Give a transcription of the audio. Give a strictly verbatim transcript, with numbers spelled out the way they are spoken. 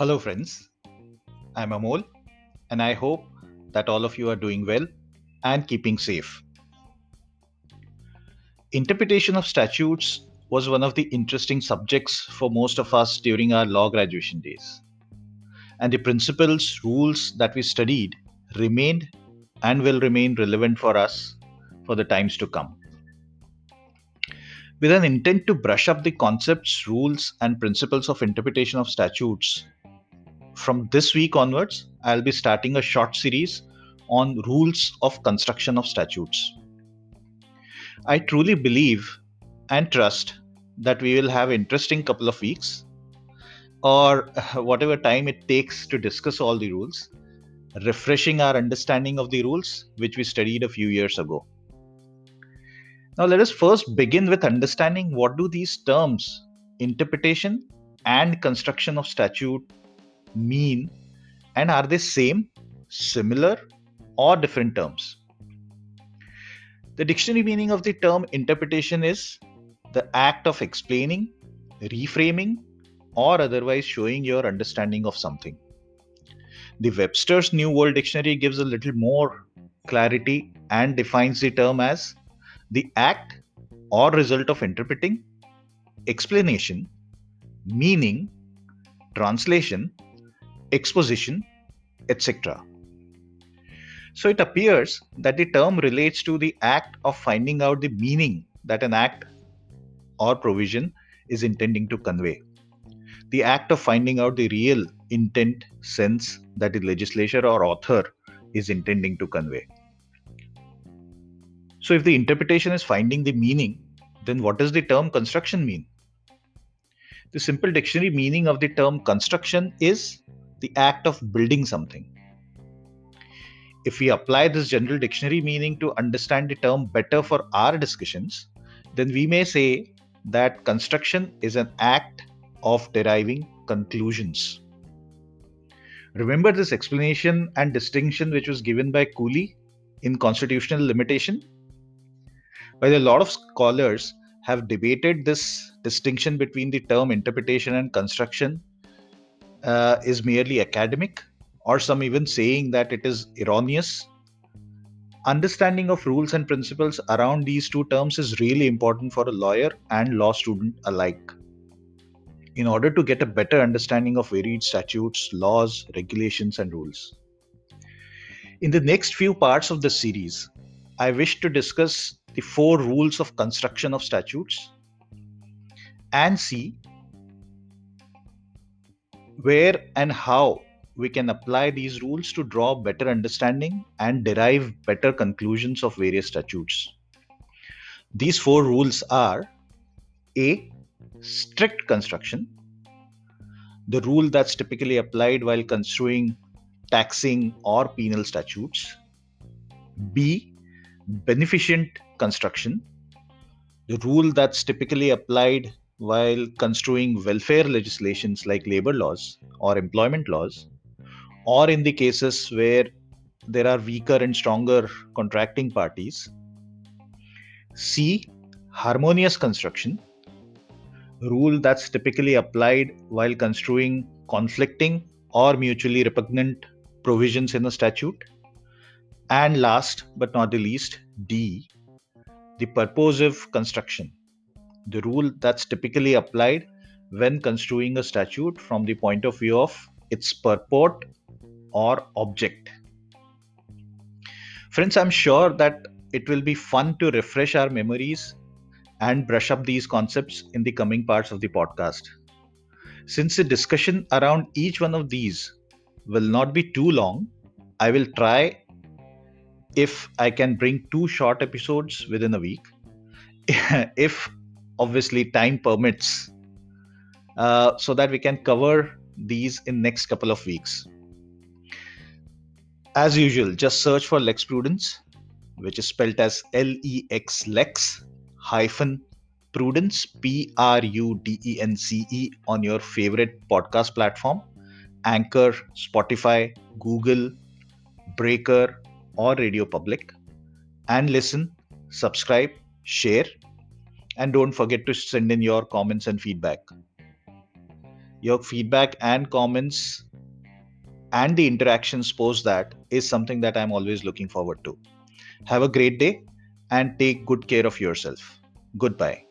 Hello friends, I'm Amol and I hope that all of you are doing well and keeping safe. Interpretation of statutes was one of the interesting subjects for most of us during our law graduation days. And the principles, rules that we studied remained and will remain relevant for us for the times to come. With an intent to brush up the concepts, rules and principles of interpretation of statutes, from this week onwards, I'll be starting a short series on rules of construction of statutes. I truly believe and trust that we will have an interesting couple of weeks, or whatever time it takes to discuss all the rules, refreshing our understanding of the rules which we studied a few years ago. Now let us first begin with understanding what do these terms, interpretation and construction of statute, mean, and are they same, similar, or different terms? The dictionary meaning of the term interpretation is the act of explaining, reframing, or otherwise showing your understanding of something. The Webster's New World Dictionary gives a little more clarity and defines the term as the act or result of interpreting, explanation, meaning, translation, exposition, et cetera. So it appears that the term relates to the act of finding out the meaning that an act or provision is intending to convey. The act of finding out the real intent, sense that the legislator or author is intending to convey. So if the interpretation is finding the meaning, then what does the term construction mean? The simple dictionary meaning of the term construction is the act of building something. If we apply this general dictionary meaning to understand the term better for our discussions, then we may say that construction is an act of deriving conclusions. Remember this explanation and distinction which was given by Cooley in Constitutional Limitation? While a lot of scholars have debated this distinction between the term interpretation and construction uh, is merely academic, or some even saying that it is erroneous. Understanding of rules and principles around these two terms is really important for a lawyer and law student alike. In order to get a better understanding of varied statutes, laws, regulations, and rules. In the next few parts of this series, I wish to discuss the four rules of construction of statutes and see where and how we can apply these rules to draw better understanding and derive better conclusions of various statutes. These four rules are A. Strict construction, the rule that's typically applied while construing taxing or penal statutes. B. Beneficent construction, the rule that's typically applied while construing welfare legislations like labor laws or employment laws, or in the cases where there are weaker and stronger contracting parties. C. Harmonious construction, rule that's typically applied while construing conflicting or mutually repugnant provisions in a statute. And last but not the least, D, the purposive construction, the rule that's typically applied when construing a statute from the point of view of its purport or object. Friends, I'm sure that it will be fun to refresh our memories and brush up these concepts in the coming parts of the podcast. Since the discussion around each one of these will not be too long, I will try if I can bring two short episodes within a week, if obviously time permits, uh, so that we can cover these in next couple of weeks. As usual, just search for Lex Prudence, which is spelled as L E X Lex hyphen Prudence, P R U D E N C E, on your favorite podcast platform, Anchor, Spotify, Google, Breaker, or Radio Public, and listen, subscribe, share, and don't forget to send in your comments and feedback. your feedback and comments and the interactions post that is something that I'm always looking forward to. Have a great day and take good care of yourself. Goodbye.